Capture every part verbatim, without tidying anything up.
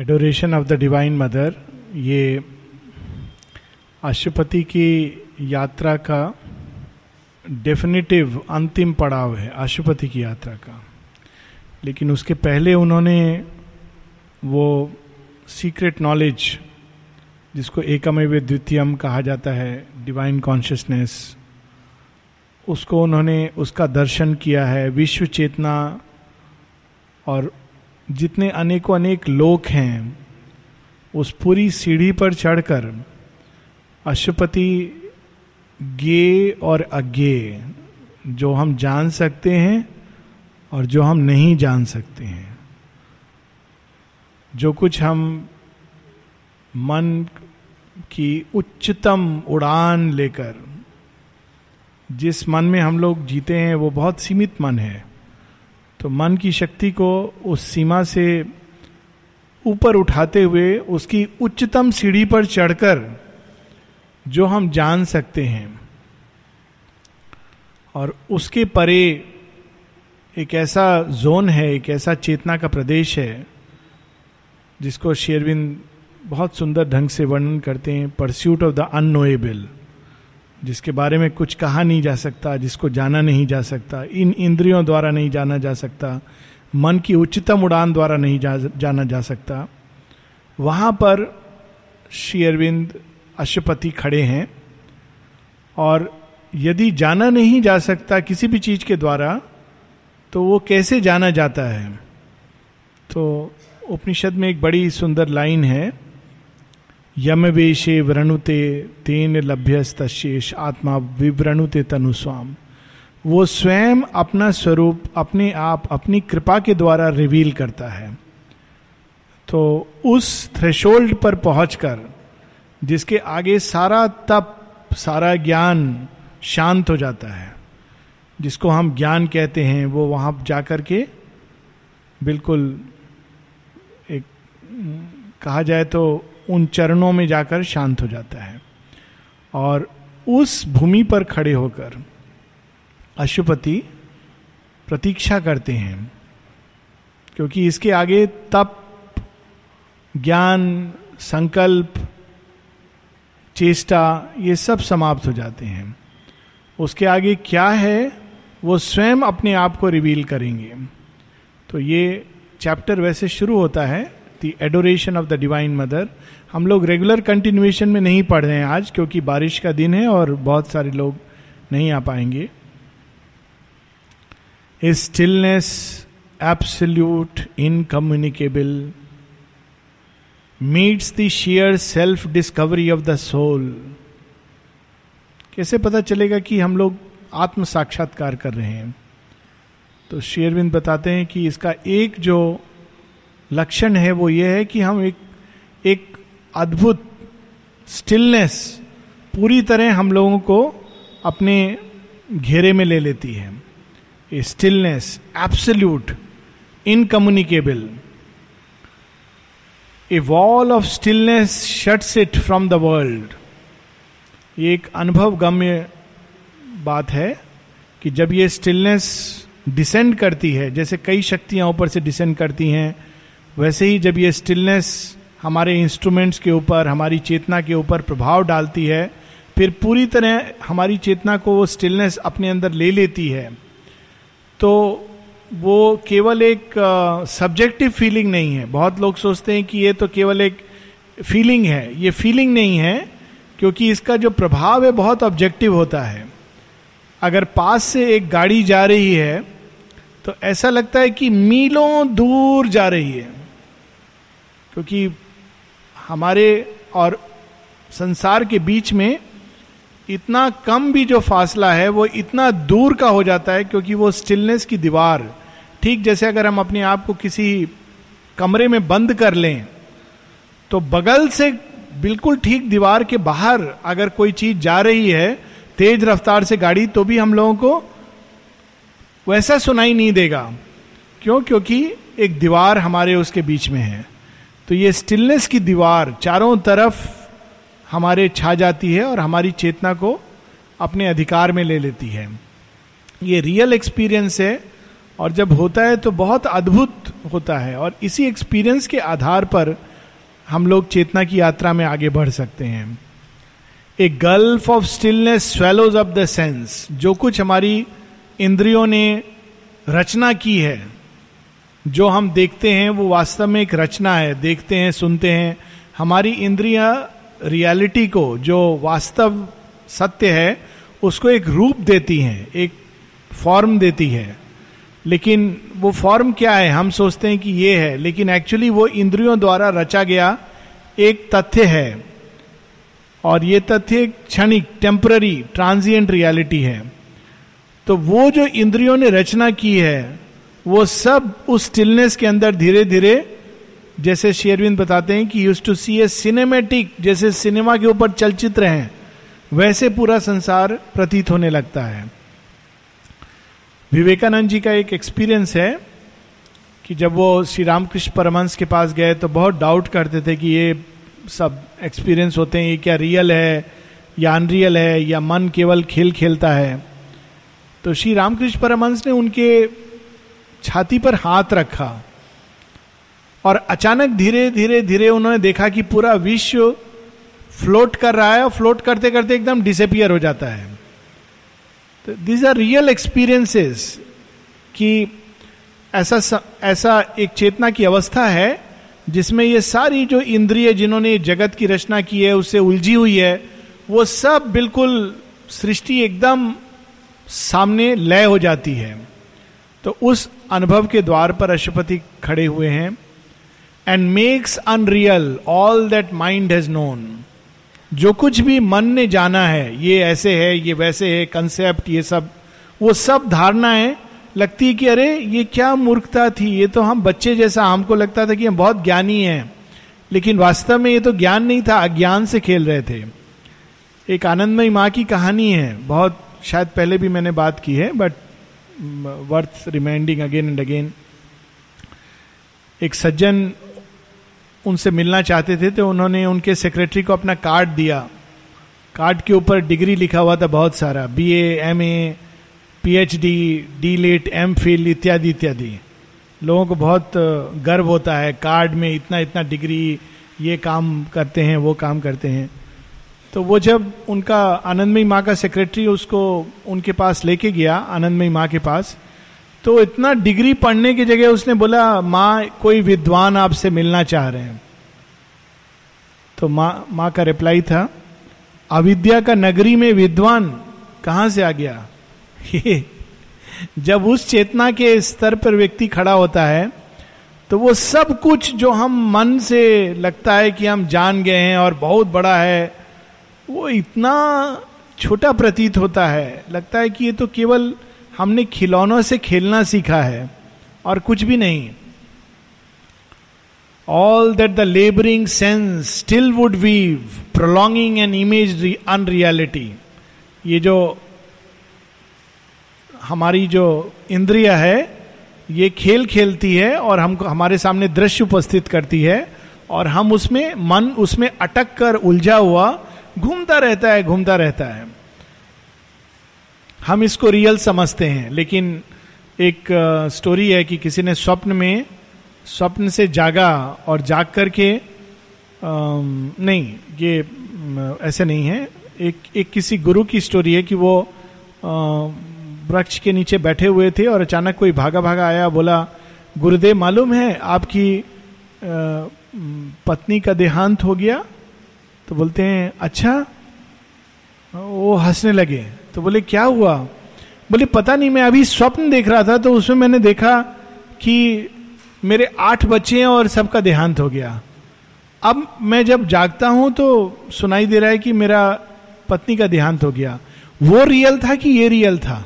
Adoration of the divine mother, ये अश्वपति की यात्रा का डेफिनेटिव अंतिम पड़ाव है, अश्वपति की यात्रा का। लेकिन उसके पहले उन्होंने वो सीक्रेट नॉलेज जिसको एकमेव द्वितीयम कहा जाता है, डिवाइन कॉन्शियसनेस, उसको उन्होंने उसका दर्शन किया है। विश्व चेतना और जितने अनेकों अनेक लोक हैं, उस पूरी सीढ़ी पर चढ़कर अश्वपति ज्ञेय और अज्ञेय, जो हम जान सकते हैं और जो हम नहीं जान सकते हैं, जो कुछ हम मन की उच्चतम उड़ान लेकर, जिस मन में हम लोग जीते हैं वो बहुत सीमित मन है, तो मन की शक्ति को उस सीमा से ऊपर उठाते हुए उसकी उच्चतम सीढ़ी पर चढ़कर जो हम जान सकते हैं, और उसके परे एक ऐसा जोन है, एक ऐसा चेतना का प्रदेश है जिसको शेरविन बहुत सुंदर ढंग से वर्णन करते हैं, परस्यूट ऑफ द अननोएबल, जिसके बारे में कुछ कहा नहीं जा सकता, जिसको जाना नहीं जा सकता, इन इंद्रियों द्वारा नहीं जाना जा सकता, मन की उच्चतम उड़ान द्वारा नहीं जा, जाना जा सकता। वहाँ पर श्री अरविंद अश्वपति खड़े हैं, और यदि जाना नहीं जा सकता किसी भी चीज़ के द्वारा, तो वो कैसे जाना जाता है? तो उपनिषद में एक बड़ी सुंदर लाइन है, यमवेशे व्रणुते तेन लभ्यस्तशेष आत्मा विव्रणुते तनुस्वाम। वो स्वयं अपना स्वरूप अपने आप अपनी कृपा के द्वारा रिवील करता है। तो उस थ्रेशोल्ड पर पहुंचकर, जिसके आगे सारा तप सारा ज्ञान शांत हो जाता है, जिसको हम ज्ञान कहते हैं, वो वहाँ जाकर के बिल्कुल, एक कहा जाए तो, उन चरणों में जाकर शांत हो जाता है। और उस भूमि पर खड़े होकर अश्वपति प्रतीक्षा करते हैं, क्योंकि इसके आगे तप, ज्ञान, संकल्प, चेष्टा, ये सब समाप्त हो जाते हैं। उसके आगे क्या है वो स्वयं अपने आप को रिवील करेंगे। तो ये चैप्टर वैसे शुरू होता है, the adoration of the divine mother. हम लोग रेगुलर कंटिन्यूएशन में नहीं पढ़ रहे हैं आज, क्योंकि बारिश का दिन है और बहुत सारे लोग नहीं आ पाएंगे। A stillness absolute incommunicable meets the sheer self discovery of the soul. कैसे पता चलेगा कि हम लोग आत्म साक्षात्कार कर रहे हैं? तो शेरविन बताते हैं कि इसका एक जो लक्षण है वो ये है कि हम एक एक अद्भुत स्टिलनेस पूरी तरह हम लोगों को अपने घेरे में ले लेती है। ये stillness absolute incommunicable, a wall of stillness shuts it from the world. ये एक अनुभवगम्य बात है कि जब ये स्टिलनेस डिसेंड करती है, जैसे कई शक्तियां ऊपर से डिसेंड करती हैं, वैसे ही जब ये स्टिलनेस हमारे इंस्ट्रूमेंट्स के ऊपर, हमारी चेतना के ऊपर प्रभाव डालती है, फिर पूरी तरह हमारी चेतना को वो स्टिलनेस अपने अंदर ले लेती है। तो वो केवल एक सब्जेक्टिव फीलिंग नहीं है। बहुत लोग सोचते हैं कि ये तो केवल एक फीलिंग है। ये फीलिंग नहीं है, क्योंकि इसका जो प्रभाव है बहुत ऑब्जेक्टिव होता है। अगर पास से एक गाड़ी जा रही है तो ऐसा लगता है कि मीलों दूर जा रही है, क्योंकि हमारे और संसार के बीच में इतना कम भी जो फासला है वो इतना दूर का हो जाता है, क्योंकि वो स्टिलनेस की दीवार। ठीक जैसे अगर हम अपने आप को किसी कमरे में बंद कर लें, तो बगल से बिल्कुल ठीक दीवार के बाहर अगर कोई चीज जा रही है तेज रफ्तार से गाड़ी, तो भी हम लोगों को वैसा सुनाई नहीं देगा। क्यों? क्योंकि एक दीवार हमारे उसके बीच में है। तो ये स्टिलनेस की दीवार चारों तरफ हमारे छा जाती है और हमारी चेतना को अपने अधिकार में ले लेती है। ये रियल एक्सपीरियंस है, और जब होता है तो बहुत अद्भुत होता है। और इसी एक्सपीरियंस के आधार पर हम लोग चेतना की यात्रा में आगे बढ़ सकते हैं. A gulf of stillness swallows up the sense. जो कुछ हमारी इंद्रियों ने रचना की है, जो हम देखते हैं वो वास्तव में एक रचना है. देखते हैं, सुनते हैं, हमारी इंद्रियां रियलिटी को, जो वास्तव सत्य है, उसको एक रूप देती हैं, एक फॉर्म देती है. लेकिन वो फॉर्म क्या है? हम सोचते हैं कि ये है, लेकिन एक्चुअली वो इंद्रियों द्वारा रचा गया एक तथ्य है, और ये तथ्य क्षणिक, टेम्पररी, ट्रांजिएंट रियलिटी है. तो वो जो इंद्रियों ने रचना की है वो सब उस स्टिलनेस के अंदर धीरे धीरे, जैसे शेरविन बताते हैं कि use to see a cinematic, जैसे सिनेमा के ऊपर चलचित्र हैं, वैसे पूरा संसार प्रतीत होने लगता है. विवेकानंद जी का एक एक्सपीरियंस है कि जब वो श्री रामकृष्ण परमहंस के पास गए तो बहुत डाउट करते थे कि ये सब एक्सपीरियंस होते हैं, ये क्या रियल है या अनरियल है, या मन केवल खेल खेलता है. तो श्री रामकृष्ण परमहंस ने उनके छाती पर हाथ रखा और अचानक धीरे धीरे धीरे उन्होंने देखा कि पूरा विश्व फ्लोट कर रहा है, और फ्लोट करते करते एकदम डिसअपीयर हो जाता है. तो दीज आर रियल एक्सपीरियंसेस कि ऐसा ऐसा एक चेतना की अवस्था है जिसमें ये सारी जो इंद्रिय जिन्होंने जगत की रचना की है उससे उलझी हुई है, वो सब बिल्कुल सृष्टि एकदम सामने लय हो जाती है. तो उस अनुभव के द्वार पर अश्वपति खड़े हुए हैं. And makes unreal all that mind has known. जो कुछ भी मन ने जाना है, ये ऐसे है, ये वैसे है, कंसेप्ट, ये सब, वो सब धारणा है. लगती है कि अरे ये क्या मूर्खता थी, ये तो हम बच्चे जैसा, हमको लगता था कि हम बहुत ज्ञानी हैं, लेकिन वास्तव में ये तो ज्ञान नहीं था, अज्ञान से खेल रहे थे. एक आनंदमयी माँ की कहानी है, बहुत शायद पहले भी मैंने बात की है, but worth reminding again and again. एक सज्जन उनसे मिलना चाहते थे, तो उन्होंने उनके सेक्रेटरी को अपना कार्ड दिया. कार्ड के ऊपर डिग्री लिखा हुआ था बहुत सारा, BA, MA, PhD, DLitt, MPhil इत्यादि इत्यादि. लोगों को बहुत गर्व होता है कार्ड में इतना इतना डिग्री, ये काम करते हैं, वो काम करते हैं. तो वो जब उनका आनंदमयी माँ का सेक्रेटरी उसको उनके पास लेके गया, आनंदमयी माँ के पास, तो इतना डिग्री पढ़ने की जगह उसने बोला, माँ कोई विद्वान आपसे मिलना चाह रहे हैं. तो माँ माँ का रिप्लाई था, अविद्या का नगरी में विद्वान कहाँ से आ गया? जब उस चेतना के स्तर पर व्यक्ति खड़ा होता है तो वो सब कुछ जो हम मन से लगता है कि हम जान गए हैं और बहुत बड़ा है, वो इतना छोटा प्रतीत होता है. लगता है कि ये तो केवल हमने खिलौनों से खेलना सीखा है और कुछ भी नहीं. All that the labouring sense still would weave prolonging an image unreality. ये जो हमारी जो इंद्रिया है ये खेल खेलती है और हमको हमारे सामने दृश्य उपस्थित करती है, और हम उसमें, मन उसमें अटक कर उलझा हुआ घूमता रहता है, घूमता रहता है. हम इसको रियल समझते हैं, लेकिन एक स्टोरी है कि किसी ने स्वप्न में, स्वप्न से जागा और जाग करके आ, नहीं, ये ऐसे नहीं है. एक एक किसी गुरु की स्टोरी है कि वो वृक्ष के नीचे बैठे हुए थे और अचानक कोई भागा भागा आया, बोला, गुरुदेव मालूम है आपकी आ, पत्नी का देहांत हो गया. तो बोलते हैं, अच्छा. वो हंसने लगे. तो बोले, क्या हुआ? बोले, पता नहीं, मैं अभी स्वप्न देख रहा था तो उसमें मैंने देखा कि मेरे आठ बच्चे हैं और सबका देहांत हो गया. अब मैं जब जागता हूं तो सुनाई दे रहा है कि मेरा पत्नी का देहांत हो गया. वो रियल था कि ये रियल था?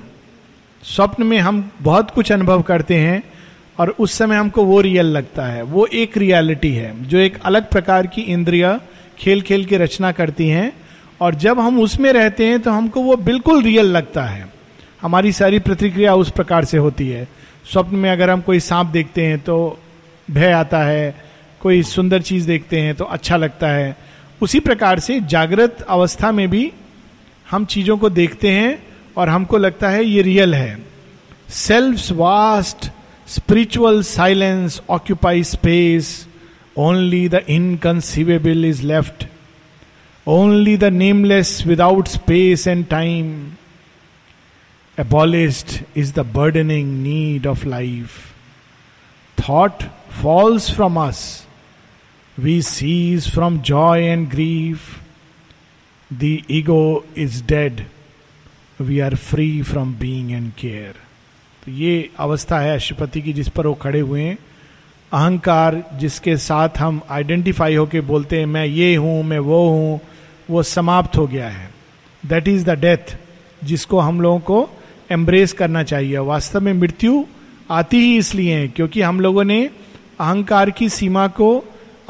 स्वप्न में हम बहुत कुछ अनुभव करते हैं और उस समय हमको वो रियल लगता है. वो एक रियलिटी है जो एक अलग प्रकार की इंद्रिया खेल खेल के रचना करती हैं, और जब हम उसमें रहते हैं तो हमको वो बिल्कुल रियल लगता है. हमारी सारी प्रतिक्रिया उस प्रकार से होती है. स्वप्न में अगर हम कोई सांप देखते हैं तो भय आता है, कोई सुंदर चीज़ देखते हैं तो अच्छा लगता है. उसी प्रकार से जागृत अवस्था में भी हम चीज़ों को देखते हैं और हमको लगता है ये रियल है. Self's vast spiritual silence occupy space Only the inconceivable is left. Only the nameless without space and time. Abolished is the burdening need of life. Thought falls from us. We cease from joy and grief. The ego is dead. We are free from being and care. तो ये अवस्था है अश्वपति की जिस पर वो खड़े हुए हैं. अहंकार जिसके साथ हम आइडेंटिफाई होके बोलते हैं मैं ये हूँ, मैं वो हूँ, वो समाप्त हो गया है. दैट इज द डेथ जिसको हम लोगों को एम्ब्रेस करना चाहिए. वास्तव में मृत्यु आती ही इसलिए है क्योंकि हम लोगों ने अहंकार की सीमा को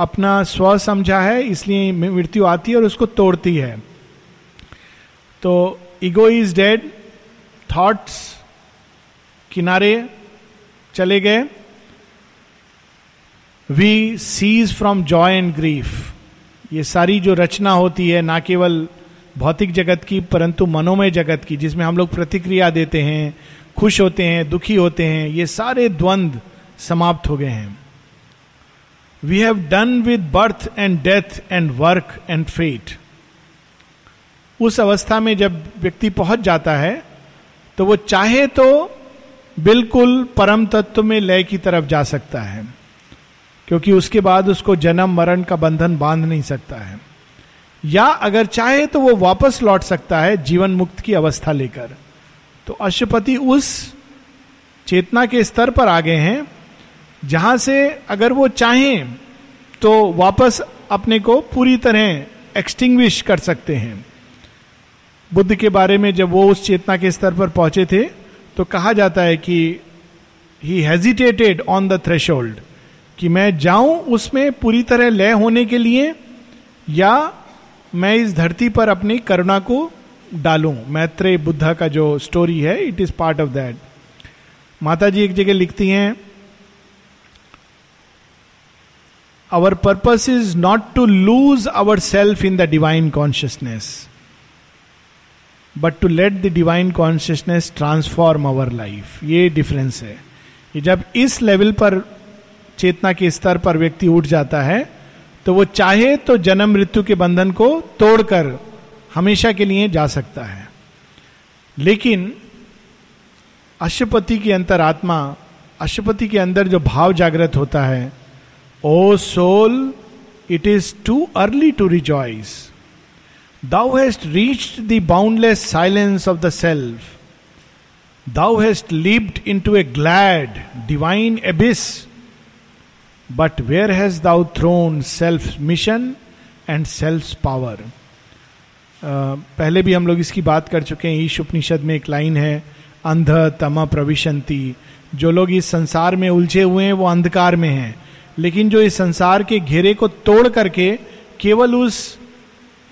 अपना स्व समझा है, इसलिए मृत्यु आती है और उसको तोड़ती है. तो ईगो इज डेड, थॉट्स किनारे चले गए. We cease from joy and grief. ये सारी जो रचना होती है ना केवल भौतिक जगत की परंतु मनोमय जगत की, जिसमें हम लोग प्रतिक्रिया देते हैं, खुश होते हैं, दुखी होते हैं, ये सारे द्वंद समाप्त हो गए हैं. We have done with birth and death and work and fate. उस अवस्था में जब व्यक्ति पहुंच जाता है तो वो चाहे तो बिल्कुल परम तत्व में लय की तरफ जा सकता है, क्योंकि उसके बाद उसको जन्म मरण का बंधन बांध नहीं सकता है. या अगर चाहे तो वो वापस लौट सकता है जीवन मुक्त की अवस्था लेकर. तो अश्वपति उस चेतना के स्तर पर आ गए हैं जहां से अगर वो चाहें तो वापस अपने को पूरी तरह एक्सटिंग्विश कर सकते हैं. बुद्ध के बारे में जब वो उस चेतना के स्तर पर पहुंचे थे तो कहा जाता है कि he hesitated on the threshold, कि मैं जाऊं उसमें पूरी तरह लय होने के लिए या मैं इस धरती पर अपनी करुणा को डालूं. मैत्रेय बुद्धा का जो स्टोरी है, it is part of that. माता जी एक जगह लिखती हैं, our purpose is not to lose our self in the divine consciousness but to let the divine consciousness transform our life. ये डिफरेंस है. ये जब इस लेवल पर चेतना के स्तर पर व्यक्ति उठ जाता है तो वो चाहे तो जन्म मृत्यु के बंधन को तोड़कर हमेशा के लिए जा सकता है. लेकिन अश्वपति की अंतरात्मा, अश्वपति के अंदर जो भाव जागृत होता है, O soul it is too early to rejoice. Thou hast reached the boundless silence of the self. Thou hast leaped into a glad, divine abyss. But where hast thou thrown self's mission and self's power? Uh, पहले भी हम लोग इसकी बात कर चुके हैं. ईश उपनिषद में एक लाइन है, अंध तमा प्रविशंति. जो लोग इस संसार में उलझे हुए हैं वो अंधकार में हैं, लेकिन जो इस संसार के घेरे को तोड़ करके केवल उस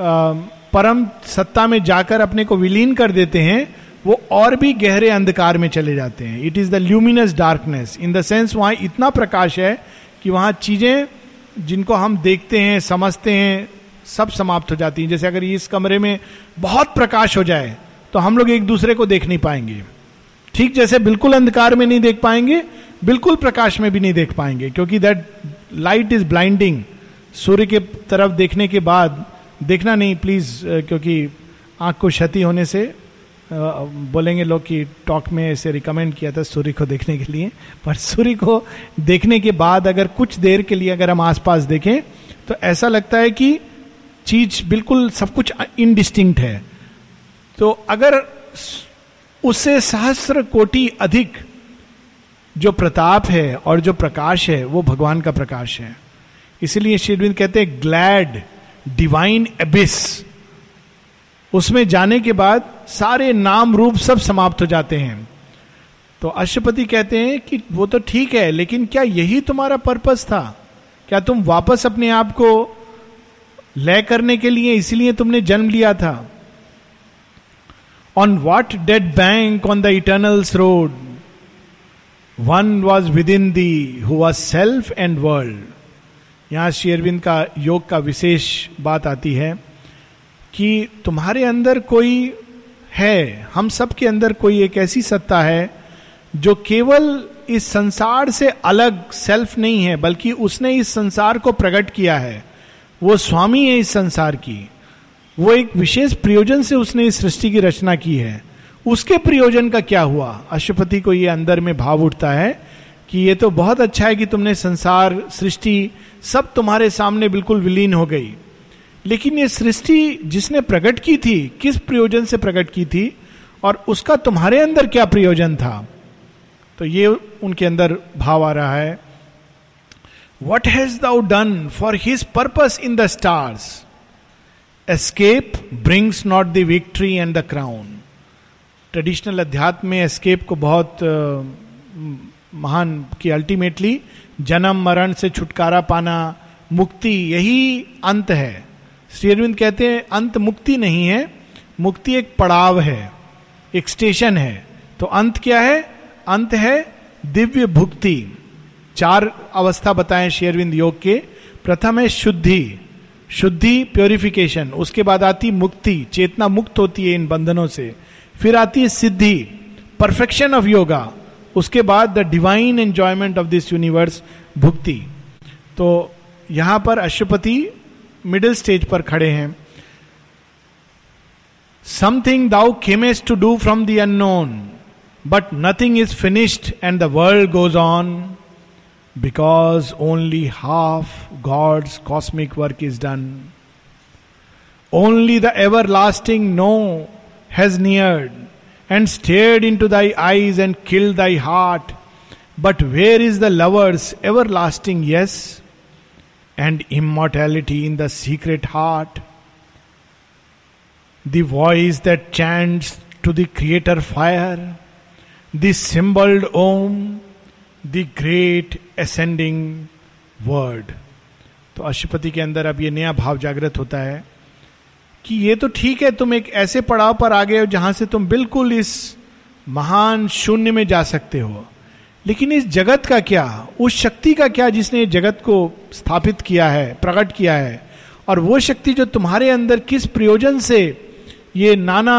uh, परम सत्ता में जाकर अपने को विलीन कर देते हैं वो और भी गहरे अंधकार में चले जाते हैं. It is the luminous darkness in the sense, वहां इतना प्रकाश है कि वहां चीजें जिनको हम देखते हैं, समझते हैं, सब समाप्त हो जाती हैं. जैसे अगर इस कमरे में बहुत प्रकाश हो जाए तो हम लोग एक दूसरे को देख नहीं पाएंगे. ठीक जैसे बिल्कुल अंधकार में नहीं देख पाएंगे, बिल्कुल प्रकाश में भी नहीं देख पाएंगे, क्योंकि दैट लाइट इज ब्लाइंडिंग. सूर्य के तरफ देखने के बाद देखना नहीं प्लीज, क्योंकि आंख को क्षति होने से बोलेंगे लोग कि टॉक में इसे रिकमेंड किया था सूर्य को देखने के लिए. पर सूर्य को देखने के बाद अगर कुछ देर के लिए अगर हम आसपास देखें तो ऐसा लगता है कि चीज बिल्कुल सब कुछ इनडिस्टिंक्ट है. तो अगर उससे सहस्र कोटि अधिक जो प्रताप है और जो प्रकाश है वो भगवान का प्रकाश है. इसीलिए शेरविन कहते हैं ग्लैड डिवाइन एबिस. उसमें जाने के बाद सारे नाम रूप सब समाप्त हो जाते हैं. तो अश्वपति कहते हैं कि वो तो ठीक है, लेकिन क्या यही तुम्हारा पर्पस था? क्या तुम वापस अपने आप को लय करने के लिए इसलिए तुमने जन्म लिया था? On what dead bank on the eternal's road one was within thee who was self and world. यहाँ श्री अरविंद का योग का विशेष बात आती है कि तुम्हारे अंदर कोई है, हम सब के अंदर कोई एक ऐसी सत्ता है जो केवल इस संसार से अलग सेल्फ नहीं है, बल्कि उसने इस संसार को प्रकट किया है, वो स्वामी है इस संसार की, वो एक विशेष प्रयोजन से उसने इस सृष्टि की रचना की है, उसके प्रयोजन का क्या हुआ। अश्वपति को ये अंदर में भाव उठता है कि ये तो बहुत अच्छा है कि तुमने संसार सृष्टि सब तुम्हारे सामने बिल्कुल विलीन हो गई, लेकिन ये सृष्टि जिसने प्रकट की थी किस प्रयोजन से प्रकट की थी और उसका तुम्हारे अंदर क्या प्रयोजन था। तो ये उनके अंदर भाव आ रहा है। What has thou done for his purpose in the stars? Escape brings not the victory and the crown. Traditional अध्यात्म में एस्केप को बहुत महान कि अल्टीमेटली जन्म मरण से छुटकारा पाना, मुक्ति, यही अंत है। श्री अरविंद कहते हैं अंत मुक्ति नहीं है, मुक्ति एक पड़ाव है, एक स्टेशन है। तो अंत क्या है? अंत है दिव्य भुक्ति। चार अवस्था बताएं श्री अरविंद योग के। प्रथम है शुद्धि, शुद्धि प्योरिफिकेशन, उसके बाद आती मुक्ति, चेतना मुक्त होती है इन बंधनों से, फिर आती है सिद्धि, परफेक्शन ऑफ योगा, उसके बाद the divine enjoyment of this universe, भुक्ति। तो यहां पर अश्वपति मिडिल स्टेज पर खड़े हैं। Something thou camest to do from the unknown but nothing is finished and the world goes on because only half God's cosmic work is done. Only the everlasting no has neared and stared into thy eyes and killed thy heart, but where is the lover's everlasting yes and immortality in the secret heart? The voice that chants to the creator fire, the symboled Om, the great ascending word. तो अश्वपति के अंदर अब ये नया भाव जागृत होता है कि ये तो ठीक है, तुम एक ऐसे पड़ाव पर आ गए हो जहां से तुम बिल्कुल इस महान शून्य में जा सकते हो, लेकिन इस जगत का क्या, उस शक्ति का क्या जिसने जगत को स्थापित किया है, प्रकट किया है, और वो शक्ति जो तुम्हारे अंदर किस प्रयोजन से ये नाना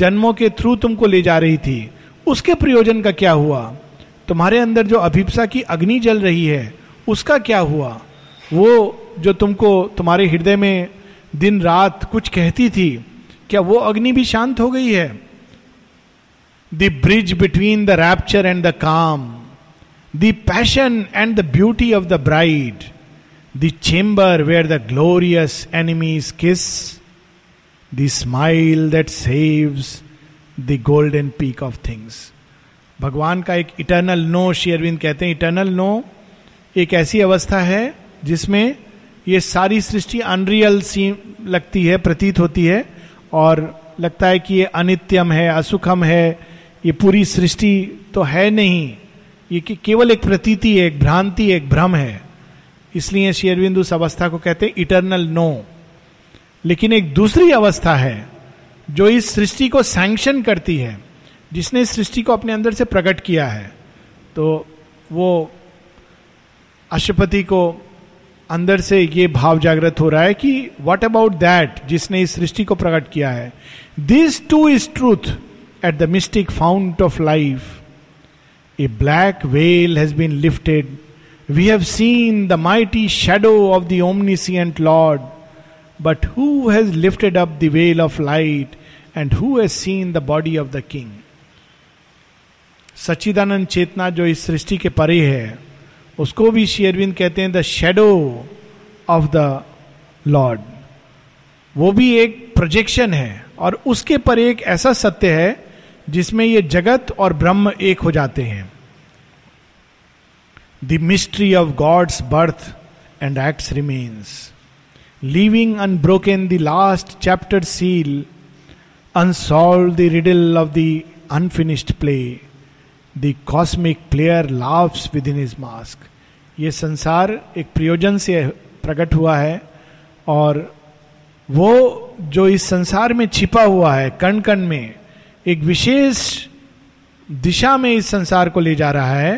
जन्मों के थ्रू तुमको ले जा रही थी, उसके प्रयोजन का क्या हुआ। तुम्हारे अंदर जो अभिप्सा की अग्नि जल रही है उसका क्या हुआ, वो जो तुमको तुम्हारे हृदय में दिन रात कुछ कहती थी, क्या वो अग्नि भी शांत हो गई है। The bridge between the rapture and the calm, the passion and the beauty of the bride, the chamber where the glorious enemies kiss, the smile that saves the golden peak of things. भगवान का एक eternal no, Shri Aurobindo कहते हैं eternal no एक ऐसी अवस्था है जिसमें ये सारी सृष्टि अनरियल सी लगती है, प्रतीत होती है, और लगता है कि ये अनित्यम है, असुखम है, ये पूरी सृष्टि तो है नहीं, ये कि केवल एक प्रतीति है, एक भ्रांति, एक भ्रम है। इसलिए श्री अरविंद उस अवस्था को कहते हैं इटर्नल नो। लेकिन एक दूसरी अवस्था है जो इस सृष्टि को सैंक्शन करती है, जिसने इस सृष्टि को अपने अंदर से प्रकट किया है। तो वो अश्वपति को अंदर से ये भाव जागृत हो रहा है कि व्हाट अबाउट दैट जिसने इस सृष्टि को प्रकट किया है। This too is truth at the mystic fount of life, a black veil has been lifted, we have seen the mighty shadow of the omniscient lord, but who has lifted up the veil of light and who has seen the body of the king. सच्चिदानंद चेतना जो इस सृष्टि के परे है उसको भी श्री अरविंद कहते हैं the shadow of the lord. वो भी एक प्रोजेक्शन है और उसके पर एक ऐसा सत्य है जिसमें ये जगत और ब्रह्म एक हो जाते हैं। The mystery of God's birth and acts remains, leaving unbroken the last chapter seal, unsolved the riddle of the unfinished play, The cosmic player laughs within his mask. ये संसार एक प्रयोजन से प्रकट हुआ है और वो जो इस संसार में छिपा हुआ है, कण कण में एक विशेष दिशा में इस संसार को ले जा रहा है,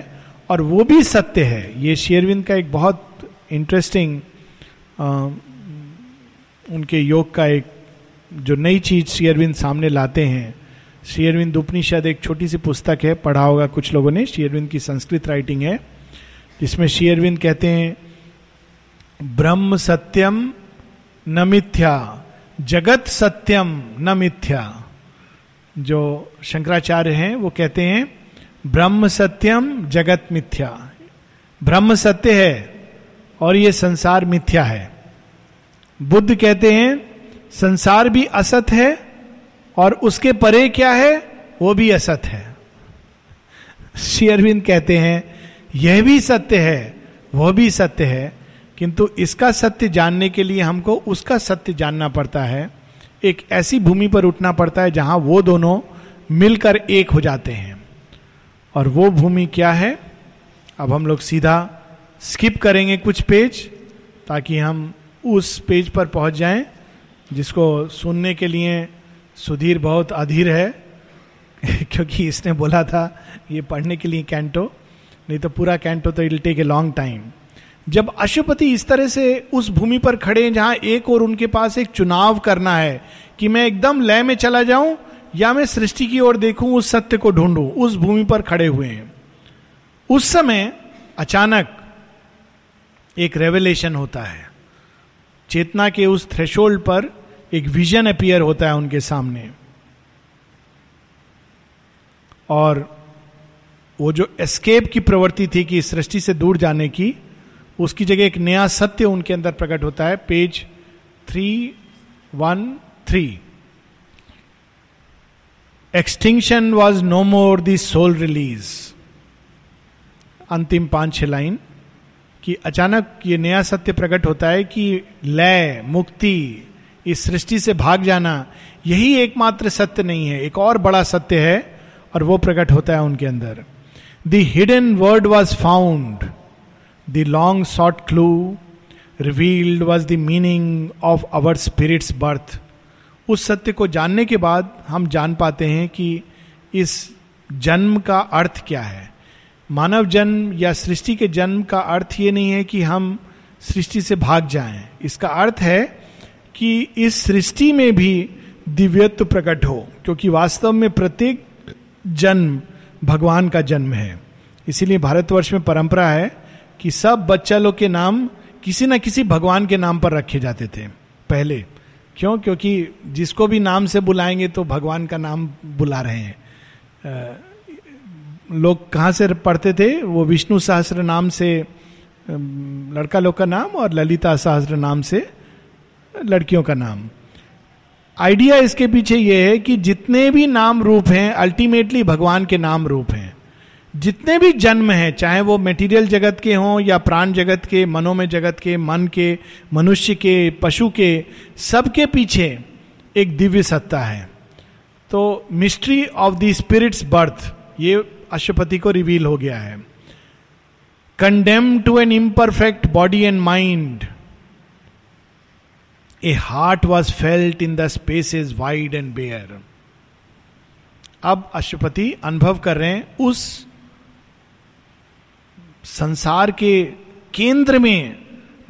और वो भी सत्य है। ये शेरविंद का एक बहुत इंटरेस्टिंग उनके योग का एक जो नई चीज शेरविंद सामने लाते हैं श्री अरविंद उपनिषद एक छोटी सी पुस्तक है, पढ़ा होगा कुछ लोगों ने, श्री अरविंद की संस्कृत राइटिंग है, जिसमें श्री अरविंद कहते हैं ब्रह्म सत्यम न मिथ्या, जगत सत्यम न मिथ्या। जो शंकराचार्य हैं वो कहते हैं ब्रह्म सत्यम जगत मिथ्या, ब्रह्म सत्य है और ये संसार मिथ्या है। बुद्ध कहते हैं संसार भी असत है और उसके परे क्या है वो भी असत है। श्री अरविंद कहते हैं यह भी सत्य है वह भी सत्य है, किंतु इसका सत्य जानने के लिए हमको उसका सत्य जानना पड़ता है, एक ऐसी भूमि पर उठना पड़ता है जहां वो दोनों मिलकर एक हो जाते हैं। और वो भूमि क्या है, अब हम लोग सीधा स्किप करेंगे कुछ पेज ताकि हम उस पेज पर पहुंच जाएं, जिसको सुनने के लिए सुधीर बहुत अधीर है क्योंकि इसने बोला था ये पढ़ने के लिए कैंटो, नहीं तो पूरा कैंटो तो it will take a long time. जब अश्वपति इस तरह से उस भूमि पर खड़े हैं जहां एक और उनके पास एक चुनाव करना है कि मैं एकदम लय में चला जाऊं या मैं सृष्टि की ओर देखूं, उस सत्य को ढूंढूं, उस भूमि पर खड़े हुए हैं। उस समय अचानक एक रेवलेशन होता है, चेतना के उस थ्रेशोल्ड पर एक विजन अपीयर होता है उनके सामने, और वो जो एस्केप की प्रवृत्ति थी कि सृष्टि से दूर जाने की, उसकी जगह एक नया सत्य उनके अंदर प्रकट होता है। Page three one three. Extinction was no more the soul release, अंतिम पांच छह लाइन, कि अचानक ये नया सत्य प्रकट होता है कि लय, मुक्ति, इस सृष्टि से भाग जाना, यही एकमात्र सत्य नहीं है, एक और बड़ा सत्य है, और वो प्रकट होता है उनके अंदर। The hidden word was found, the long short clue revealed was the meaning of our spirit's birth. उस सत्य को जानने के बाद हम जान पाते हैं कि इस जन्म का अर्थ क्या है। मानव जन्म या सृष्टि के जन्म का अर्थ ये नहीं है कि हम सृष्टि से भाग जाएं, इसका अर्थ है कि इस सृष्टि में भी दिव्यत्व प्रकट हो, क्योंकि वास्तव में प्रत्येक जन्म भगवान का जन्म है। इसीलिए भारतवर्ष में परंपरा है कि सब बच्चा लोग के नाम किसी ना किसी भगवान के नाम पर रखे जाते थे पहले। क्यों? क्योंकि जिसको भी नाम से बुलाएंगे तो भगवान का नाम बुला रहे हैं। लोग कहाँ से पढ़ते थे वो विष्णु सहस्र नाम से लड़का लोग का नाम और ललिता सहस्र नाम से लड़कियों का नाम। आइडिया इसके पीछे ये है कि जितने भी नाम रूप हैं अल्टीमेटली भगवान के नाम रूप हैं। जितने भी जन्म हैं, चाहे वो मेटीरियल जगत के हों या प्राण जगत के, मनोमय जगत के, मन के, मनुष्य के, पशु के, सबके पीछे एक दिव्य सत्ता है। तो mystery of the spirit's birth ये अश्वपति को रिवील हो गया है। Condemn to an imperfect body and mind, a heart was felt in the space is wide and bare. अब अश्वपति अनुभव कर रहे हैं उस संसार के केंद्र में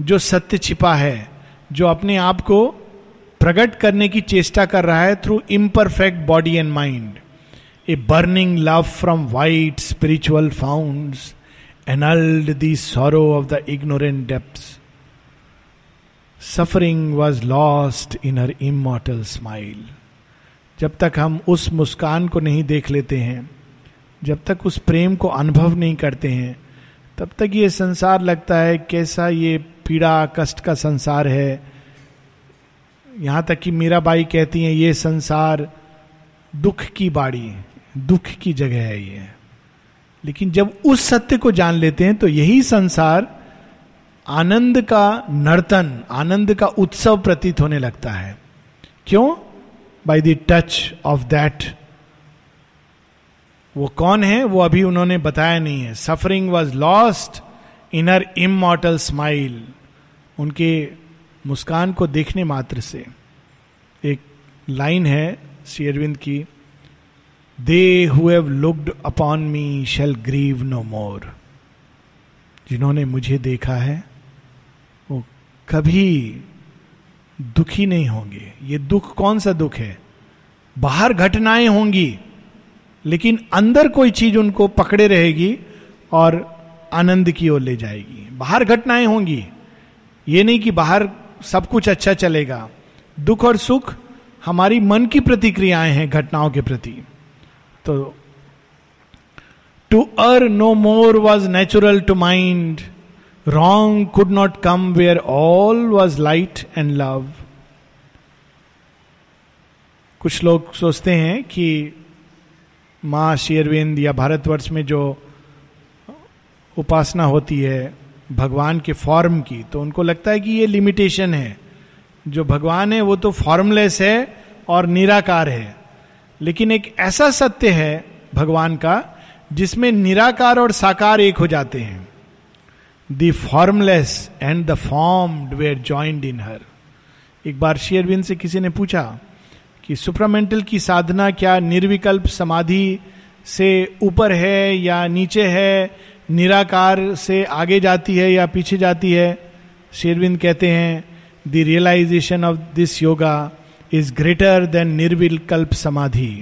जो सत्य छिपा है, जो अपने आप को प्रकट करने की चेष्टा कर रहा है through imperfect body and mind. A burning love from white spiritual founts एनल्ड the sorrow of the ignorant depths, suffering was lost in her immortal smile. जब तक हम उस मुस्कान को नहीं देख लेते हैं, जब तक उस प्रेम को अनुभव नहीं करते हैं, तब तक ये संसार लगता है कैसा ये पीड़ा कष्ट का संसार है। यहाँ तक कि मीराबाई कहती हैं ये संसार दुख की बाड़ी, दुख की जगह है ये। लेकिन जब उस सत्य को जान लेते हैं तो यही संसार आनंद का नर्तन, आनंद का उत्सव प्रतीत होने लगता है। क्यों? By the touch of that. वो कौन है वो अभी उन्होंने बताया नहीं है। Suffering was lost in her immortal smile, उनके मुस्कान को देखने मात्र से। एक लाइन है श्री अरविंद की, they who have looked upon me shall grieve no more. जिन्होंने मुझे देखा है वो कभी दुखी नहीं होंगे। ये दुख कौन सा दुख है? बाहर घटनाएं होंगी लेकिन अंदर कोई चीज उनको पकड़े रहेगी और आनंद की ओर ले जाएगी. बाहर घटनाएं होंगी, ये नहीं कि बाहर सब कुछ अच्छा चलेगा. दुख और सुख हमारी मन की प्रतिक्रियाएं हैं घटनाओं के प्रति. तो to err no more was natural to mind, wrong could not come where all was light and love. कुछ लोग सोचते हैं कि माँ शेरविंद या भारतवर्ष में जो उपासना होती है भगवान के फॉर्म की, तो उनको लगता है कि ये लिमिटेशन है. जो भगवान है वो तो फॉर्मलेस है और निराकार है, लेकिन एक ऐसा सत्य है भगवान का जिसमें निराकार और साकार एक हो जाते हैं. The formless and the formed were joined in her. एक बार श्री अरविंद से किसी ने पूछा कि सुप्रामेंटल की साधना क्या निर्विकल्प समाधि से ऊपर है या नीचे है, निराकार से आगे जाती है या पीछे जाती है. श्री अरविंद कहते हैं the realisation of this yoga is greater than nirvikalpa samadhi,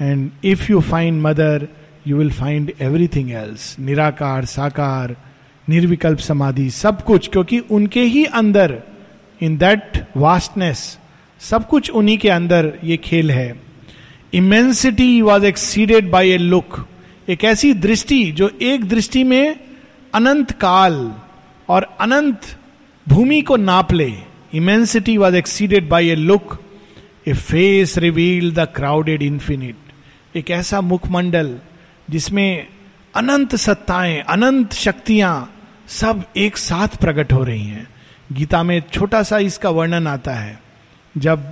and if you find mother you will find everything else. निराकार, साकार, निर्विकल्प समाधि, सब कुछ, क्योंकि उनके ही अंदर, इन दैट वास्टनेस, सब कुछ उन्हीं के अंदर ये खेल है. Immensity was exceeded by a look. एक ऐसी दृष्टि जो एक दृष्टि में अनंत काल और अनंत भूमि को नाप ले. Immensity was exceeded by a look, a face reveal the crowded infinite. एक ऐसा मुखमंडल जिसमें अनंत सत्ताएं, अनंत शक्तियां सब एक साथ प्रकट हो रही हैं. गीता में छोटा सा इसका वर्णन आता है. जब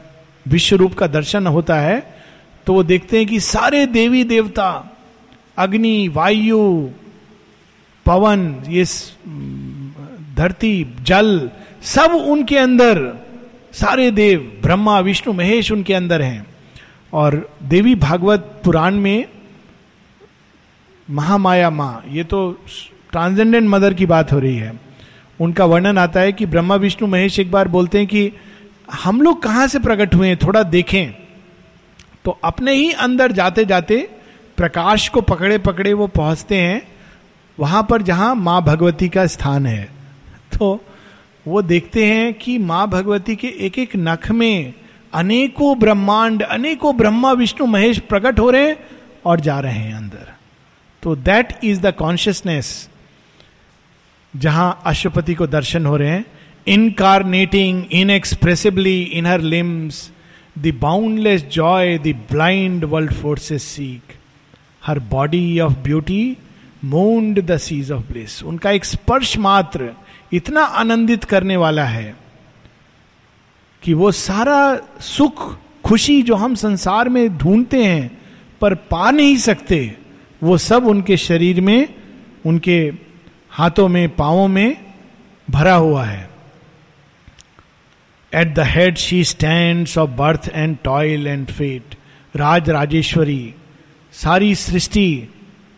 विश्व रूप का दर्शन होता है तो वो देखते हैं कि सारे देवी देवता, अग्नि, वायु, पवन, ये धरती, जल, सब उनके अंदर, सारे देव ब्रह्मा विष्णु महेश उनके अंदर हैं. और देवी भागवत पुराण में महामाया माँ, ये तो ट्रांसेंडेंट मदर की बात हो रही है, उनका वर्णन आता है कि ब्रह्मा विष्णु महेश एक बार बोलते हैं कि हम लोग कहाँ से प्रकट हुए हैं, थोड़ा देखें. तो अपने ही अंदर जाते जाते प्रकाश को पकड़े पकड़े वो पहुँचते हैं वहाँ पर जहाँ माँ भगवती का स्थान है. तो वो देखते हैं कि माँ भगवती के एक एक नख में अनेकों ब्रह्मांड, अनेकों ब्रह्मा विष्णु महेश प्रकट हो रहे हैं और जा रहे हैं अंदर. तो दैट इज द कॉन्शियसनेस जहाँ अश्वपति को दर्शन हो रहे हैं. Incarnating inexpressibly in her limbs, the boundless joy the blind world forces seek. Her body of beauty moaned the seas of bliss. उनका एक स्पर्श मात्र इतना आनंदित करने वाला है कि वो सारा सुख, खुशी जो हम संसार में ढूंढते हैं पर पा नहीं सकते, वो सब उनके शरीर में, उनके हाथों में, पांवों में भरा हुआ है. At the head she stands of birth and toil and fate. राज राजेश्वरी, सारी सृष्टि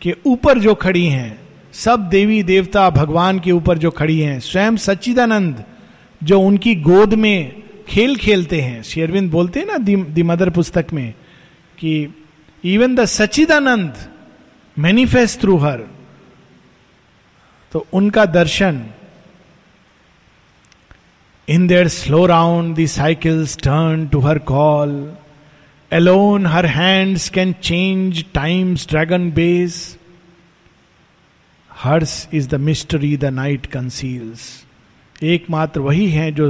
के ऊपर जो खड़ी हैं, सब देवी देवता भगवान के ऊपर जो खड़ी हैं, स्वयं सच्चिदानंद जो उनकी गोद में खेल खेलते हैं. शेरविंद बोलते हैं ना दी मदर पुस्तक में कि even the Sachchidananda manifest through her. तो उनका दर्शन. In their slow round the cycles turn to her call. Alone her hands can change time's dragon base. Hers is the mystery the night conceals. एकमात्र वही है जो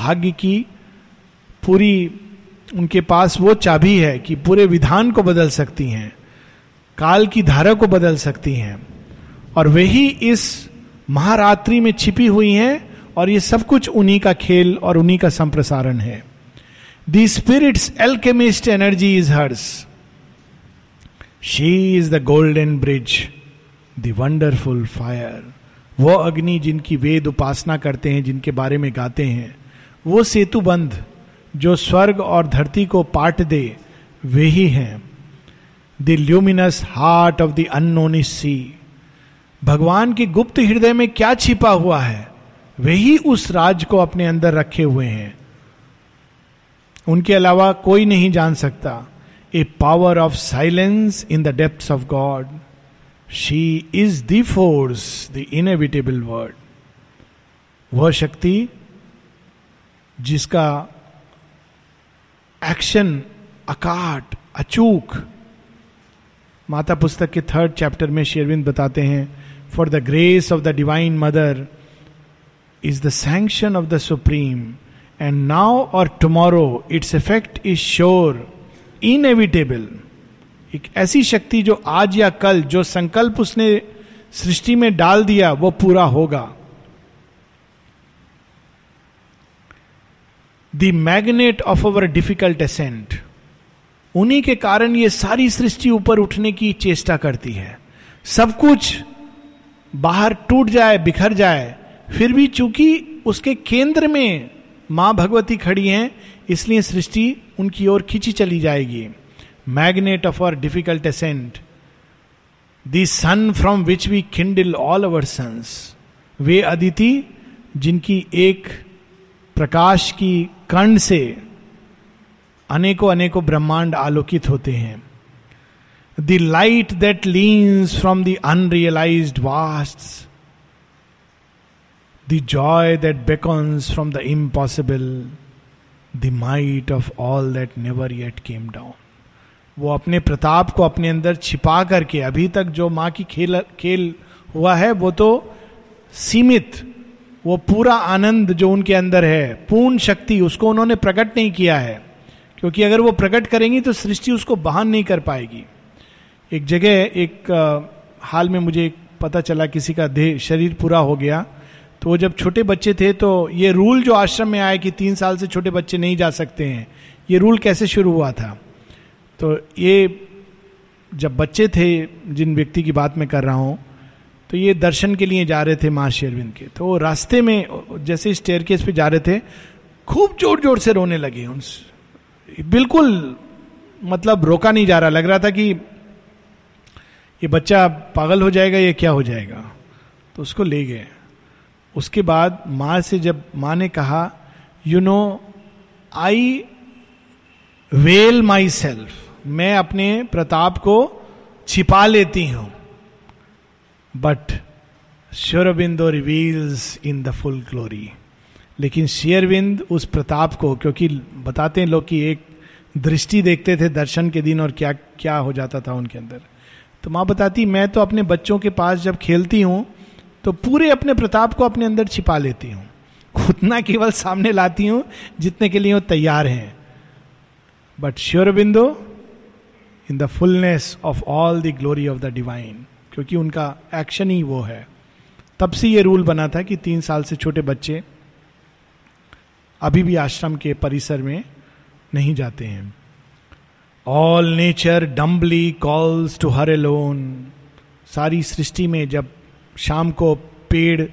भाग्य की पूरी, उनके पास वो चाबी है कि पूरे विधान को बदल सकती हैं, काल की धारा को बदल सकती हैं, और वही इस महारात्रि में छिपी हुई हैं. और ये सब कुछ उन्हीं का खेल और उन्हीं का संप्रसारण है. The spirit's alchemist energy is hers. She is the golden bridge, the wonderful fire. वो अग्नि जिनकी वेद उपासना करते हैं, जिनके बारे में गाते हैं, वो सेतुबंध जो स्वर्ग और धरती को पाट दे, वे ही हैं. The luminous heart of the unknown sea. भगवान के गुप्त हृदय में क्या छिपा हुआ है, वही उस राज को अपने अंदर रखे हुए हैं. उनके अलावा कोई नहीं जान सकता. A power of silence in the depths of God. She is the force, the inevitable word. वह शक्ति जिसका एक्शन अकाट अचूक. माता पुस्तक के थर्ड चैप्टर में शेरविंद बताते हैं, for the grace of the divine mother is the sanction of the supreme and now और tomorrow its effect is sure inevitable. एक ऐसी शक्ति जो आज या कल जो संकल्प उसने सृष्टि में डाल दिया वो पूरा होगा. The magnet of our difficult ascent. उन्हीं के कारण ये सारी सृष्टि ऊपर उठने की चेष्टा करती है. सब कुछ बाहर टूट जाए, बिखर जाए, फिर भी चूंकि उसके केंद्र में मां भगवती खड़ी हैं, इसलिए सृष्टि उनकी ओर खींची चली जाएगी. Magnet of our difficult ascent. The sun from which we kindle all our suns. वे अदिति जिनकी एक प्रकाश की कण से अनेकों अनेकों ब्रह्मांड आलोकित होते हैं. The light that leans from the unrealized vasts, the joy that beckons from the impossible, the might of all that never yet came down. वो अपने प्रताप को अपने अंदर छिपा करके, अभी तक जो माँ की खेल खेल हुआ है वो तो सीमित, वो पूरा आनंद जो उनके अंदर है, पूर्ण शक्ति, उसको उन्होंने प्रकट नहीं किया है, क्योंकि अगर वो प्रकट करेंगी तो सृष्टि उसको बहान नहीं कर पाएगी. एक जगह एक आ, हाल में मुझे पता चला किसी का देह शरीर पूरा हो गया, तो वो जब छोटे बच्चे थे तो ये रूल जो आश्रम में आया कि तीन साल से छोटे बच्चे नहीं जा सकते हैं, ये रूल कैसे शुरू हुआ था. तो ये जब बच्चे थे, जिन व्यक्ति की बात मैं कर रहा हूँ, तो ये दर्शन के लिए जा रहे थे माँ शेरविंद के, तो रास्ते में जैसे स्टेयरकेस पे जा रहे थे खूब जोर जोर से रोने लगे. उन बिल्कुल मतलब रोका नहीं जा रहा, लग रहा था कि ये बच्चा पागल हो जाएगा, ये क्या हो जाएगा. तो उसको ले गए. उसके बाद माँ से जब माँ ने कहा, you know I well my self, मैं अपने प्रताप को छिपा लेती हूँ, but शेरविंदो reveals in the full glory. लेकिन शेरविंद उस प्रताप को, क्योंकि बताते हैं लोग कि एक दृष्टि देखते थे दर्शन के दिन और क्या क्या हो जाता था उनके अंदर, तो माँ बताती मैं तो अपने बच्चों के पास जब खेलती हूँ तो पूरे अपने प्रताप को अपने अंदर छिपा लेती हूँ, उतना केवल सामने लाती हूँ जितने के लिए वो तैयार हैं. But Shri Aurobindo in the fullness of all the glory of the divine, क्योंकि उनका एक्शन ही वो है. तब से ये रूल बना था कि तीन साल से छोटे बच्चे अभी भी आश्रम के परिसर में नहीं जाते हैं. All nature dumbly calls to her alone. सारी सृष्टि में जब शाम को पेड़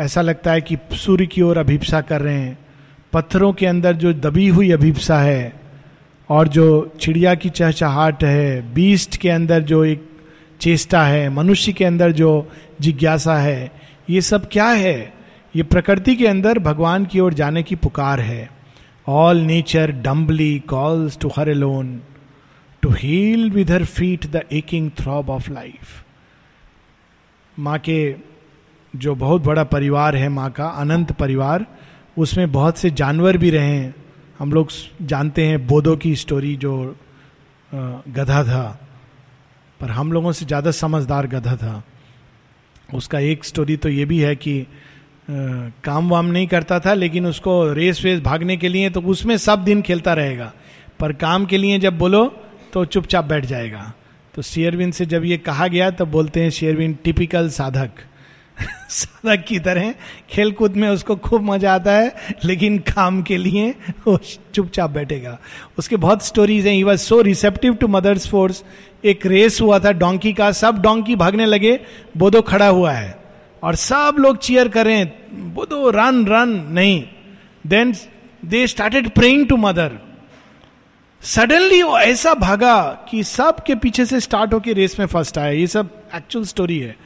ऐसा लगता है कि सूर्य की ओर अभिप्सा कर रहे हैं, पत्थरों के अंदर जो दबी हुई अभिप्सा है और जो चिड़िया की चहचहाट है, बीस्ट के अंदर जो एक चेष्टा है, मनुष्य के अंदर जो जिज्ञासा है, ये सब क्या है? ये प्रकृति के अंदर भगवान की ओर जाने की पुकार है. All nature dumbly calls to her alone, to heal with her feet the aching throb of life. माँ के जो बहुत बड़ा परिवार है, माँ का अनंत परिवार, उसमें बहुत से जानवर भी रहे हैं. हम लोग जानते हैं बोदो की स्टोरी, जो गधा था, पर हम लोगों से ज़्यादा समझदार गधा था. उसका एक स्टोरी तो ये भी है कि Uh, काम वाम नहीं करता था, लेकिन उसको रेस वेस भागने के लिए, तो उसमें सब दिन खेलता रहेगा, पर काम के लिए जब बोलो तो चुपचाप बैठ जाएगा. तो शेरविन से जब ये कहा गया तब बोलते हैं शेरविन टिपिकल साधक साधक की तरह खेलकूद में उसको खूब मजा आता है, लेकिन काम के लिए वो चुपचाप बैठेगा. उसके बहुत स्टोरीज हैं. He was so receptive to mother's force. एक रेस हुआ था डोंकी का, सब डोंकी भागने लगे, बोदो खड़ा हुआ है और सब लोग चीयर करें, बोधो रन रन नहीं. Then they started praying to mother. Suddenly वो ऐसा भागा कि सब के पीछे से स्टार्ट होकर रेस में फर्स्ट आया. ये सब एक्चुअल स्टोरी है.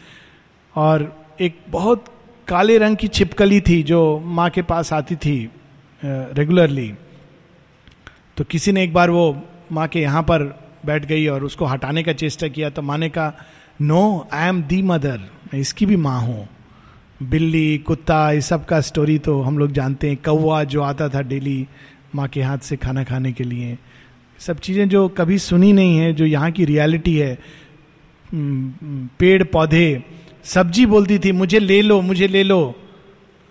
और एक बहुत काले रंग की छिपकली थी जो माँ के पास आती थी रेगुलरली. तो किसी ने एक बार वो माँ के यहाँ पर बैठ गई और उसको हटाने का चेष्टा किया तो माँ ने कहा no I am the mother, मैं इसकी भी माँ हूँ। बिल्ली कुत्ता इस सब का स्टोरी तो हम लोग जानते हैं, कौवा जो आता था डेली माँ के हाथ से खाना खाने के लिए, सब चीज़ें जो कभी सुनी नहीं है, जो यहाँ की रियलिटी है। पेड़ पौधे सब्जी बोलती थी मुझे ले लो मुझे ले लो,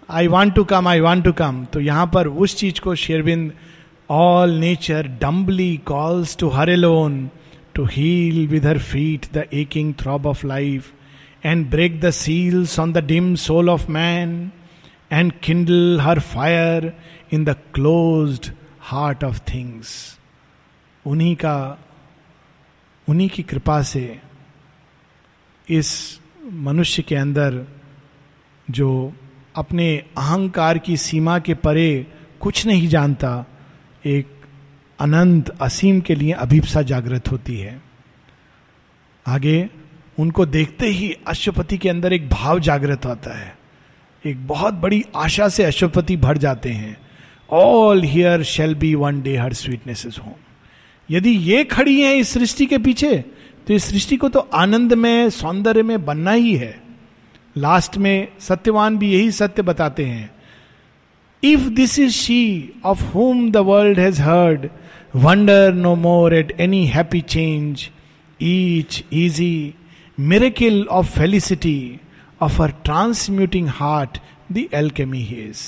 I want to come I want to come. तो यहाँ पर उस चीज़ को शेरविंद all nature dumbly calls to her alone to heal with her feet the aching throb of life and break the seals on the dim soul of man and kindle her fire in the closed heart of things. उन्हीं का, उन्हीं की कृपा से इस मनुष्य के अंदर जो अपने अहंकार की सीमा के परे कुछ नहीं जानता, एक अनंत असीम के लिए अभिप्सा जागृत होती है। आगे उनको देखते ही अश्वपति के अंदर एक भाव जागृत होता है, एक बहुत बड़ी आशा से अश्वपति भर जाते हैं। All here shall be one day her sweetness's home. यदि ये खड़ी हैं इस सृष्टि के पीछे तो इस सृष्टि को तो आनंद में सौंदर्य में बनना ही है। लास्ट में सत्यवान भी यही सत्य बताते हैं, if this is she of whom the world has heard wonder no more at any happy change each easy miracle of felicity of her transmuting heart the alchemy he is.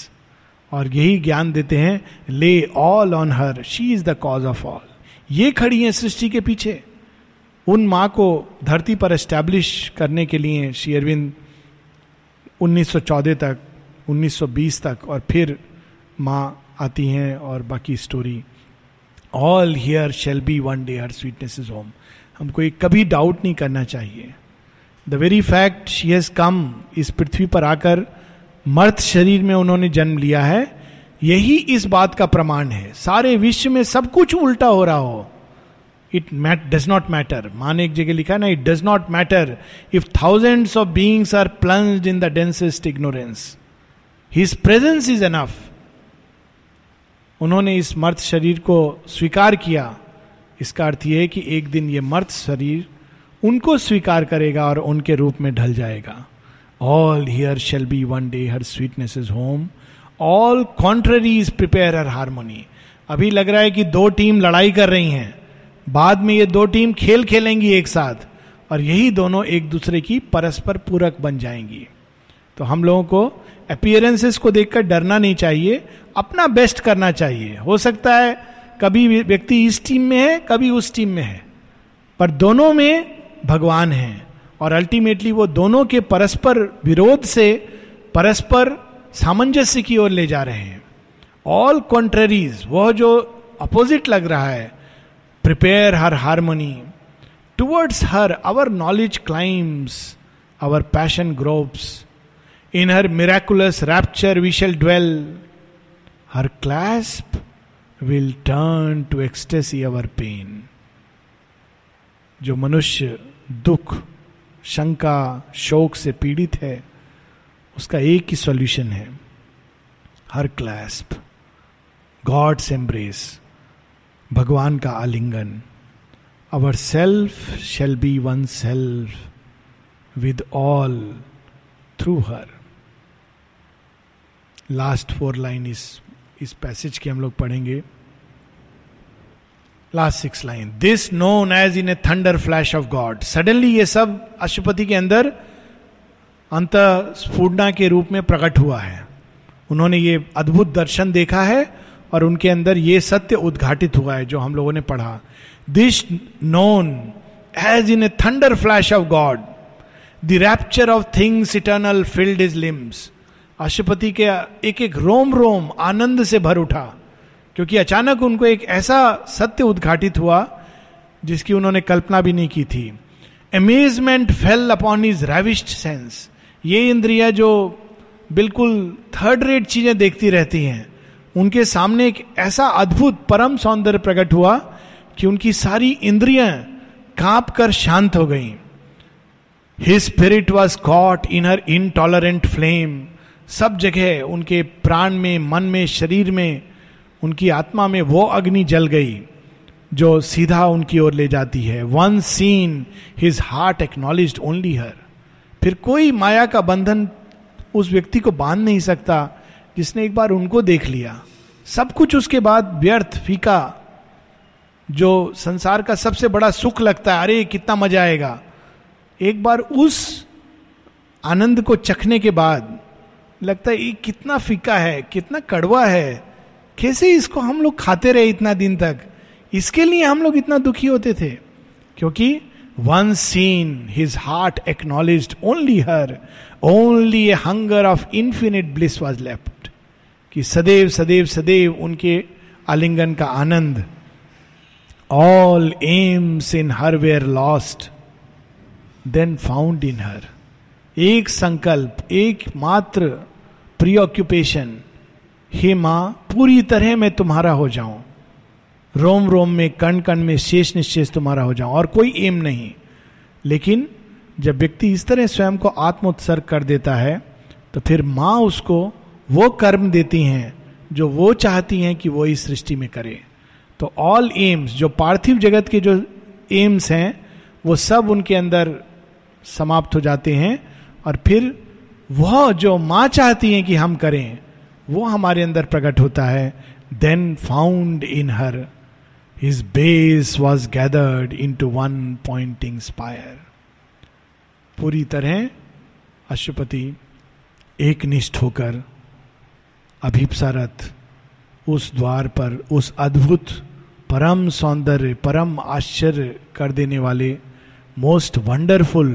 और यही ज्ञान देते हैं, lay all on her, she is the cause of all. ये खड़ी है सृष्टि के पीछे। उन माँ को धरती पर एस्टैब्लिश करने के लिए श्री अरविंद उन्नीस सौ चौदह तक, उन्नीस सौ बीस तक, और फिर माँ आती हैं और बाकी story. All here shall be one day her sweetness is home. हमको ये कभी डाउट नहीं करना चाहिए। The very fact she has come, इस पृथ्वी पर आकर मर्त शरीर में उन्होंने जन्म लिया है, यही इस बात का प्रमाण है। सारे विश्व में सब कुछ उल्टा हो रहा हो, इट डज नॉट मैटर। माँ ने एक जगह लिखा ना, it does not matter if thousands of beings are plunged in the densest ignorance, his presence is enough. उन्होंने इस मर्त शरीर को स्वीकार किया, इसका अर्थ यह है कि एक दिन ये मर्त शरीर उनको स्वीकार करेगा और उनके रूप में ढल जाएगा। All here shall be one day her sweetness is home, all contraries prepare her harmony. अभी लग रहा है कि दो टीम लड़ाई कर रही हैं, बाद में ये दो टीम खेल खेलेंगी एक साथ और यही दोनों एक दूसरे की परस्पर पूरक बन जाएंगी। तो हम लोगों को अपीयरेंसेस को देखकर डरना नहीं चाहिए, अपना बेस्ट करना चाहिए। हो सकता है कभी व्यक्ति इस टीम में है, कभी उस टीम में है, पर दोनों में भगवान है और अल्टीमेटली वो दोनों के परस्पर विरोध से परस्पर सामंजस्य की ओर ले जा रहे हैं। ऑल कॉन्ट्ररीज, वह जो अपोजिट लग रहा है, prepare her harmony towards her our knowledge climbs our passion gropes in her miraculous rapture we shall dwell her clasp will turn to ecstasy our pain. जो मनुष्य दुख शंका शोक से पीड़ित है उसका एक ही सॉल्यूशन है, हर क्लैस्प गॉड्स एम्ब्रेस, भगवान का आलिंगन। Our self shall be one self with all through her. Last four line is इस पैसेज की हम लोग पढ़ेंगे, last six line. This known as in a thunder flash of God. Suddenly ये सब अश्वपति के अंदर अंतःस्फुरणा के रूप में प्रकट हुआ है। उन्होंने ये अद्भुत दर्शन देखा है और उनके अंदर ये सत्य उद्घाटित हुआ है जो हम लोगों ने पढ़ा। This known as in a thunder flash of God the rapture of things eternal filled his limbs. Ashwapati के एक एक रोम रोम आनंद से भर उठा, क्योंकि अचानक उनको एक ऐसा सत्य उद्घाटित हुआ जिसकी उन्होंने कल्पना भी नहीं की थी। Amazement fell upon his ravished sense. ये इंद्रियां जो बिल्कुल थर्ड रेट चीजें देखती रहती हैं, उनके सामने एक ऐसा अद्भुत परम सौंदर्य प्रकट हुआ कि उनकी सारी इंद्रियां कांप कर शांत हो गईं। His spirit was caught in her intolerant flame. सब जगह उनके प्राण में, मन में, शरीर में उनकी आत्मा में वो अग्नि जल गई जो सीधा उनकी ओर ले जाती है. Once seen his heart acknowledged only her. फिर कोई माया का बंधन उस व्यक्ति को बांध नहीं सकता जिसने एक बार उनको देख लिया. सब कुछ उसके बाद व्यर्थ, फीका, जो संसार का सबसे बड़ा सुख लगता है, अरे कितना मजा आएगा, एक बार उस आनंद को चखने के बाद लगता है ये कितना फीका है, कितना कड़वा है, कैसे इसको हम लोग खाते रहे इतना दिन तक, इसके लिए हम लोग इतना दुखी होते थे. क्योंकि once seen his heart acknowledged only her, only a hunger of infinite bliss was left. कि सदैव सदैव सदैव उनके आलिंगन का आनंद. All aims in her were lost then found in her. एक संकल्प, एक मात्र प्रियॉक्यूपेशन, हे मां पूरी तरह मैं तुम्हारा हो जाऊं, रोम रोम में, कण कण में, शेष निशेष तुम्हारा हो जाऊं, और कोई एम नहीं. लेकिन जब व्यक्ति इस तरह स्वयं को आत्मोत्सर्ग कर देता है तो फिर मां उसको वो कर्म देती हैं जो वो चाहती हैं कि वो इस सृष्टि में करे. तो ऑल एम्स, जो पार्थिव जगत के जो एम्स हैं वो सब उनके अंदर समाप्त हो जाते हैं, और फिर वह जो माँ चाहती हैं कि हम करें वो हमारे अंदर प्रकट होता है. Then found in her his base was gathered into one pointing spire. पूरी तरह अश्वपति एक निष्ठ होकर अभिप्सारत उस द्वार पर, उस अद्भुत परम सौंदर्य, परम आश्चर्य कर देने वाले मोस्ट वंडरफुल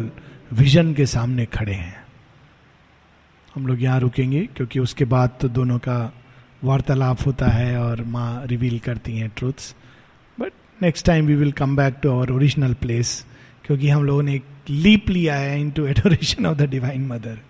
विजन के सामने खड़े हैं. हम लोग यहाँ रुकेंगे क्योंकि उसके बाद तो दोनों का वार्तालाप होता है और माँ रिवील करती हैं truths. But next time we will come back to our original place, क्योंकि हम लोगों ने एक लीप लिया है into adoration of the divine mother.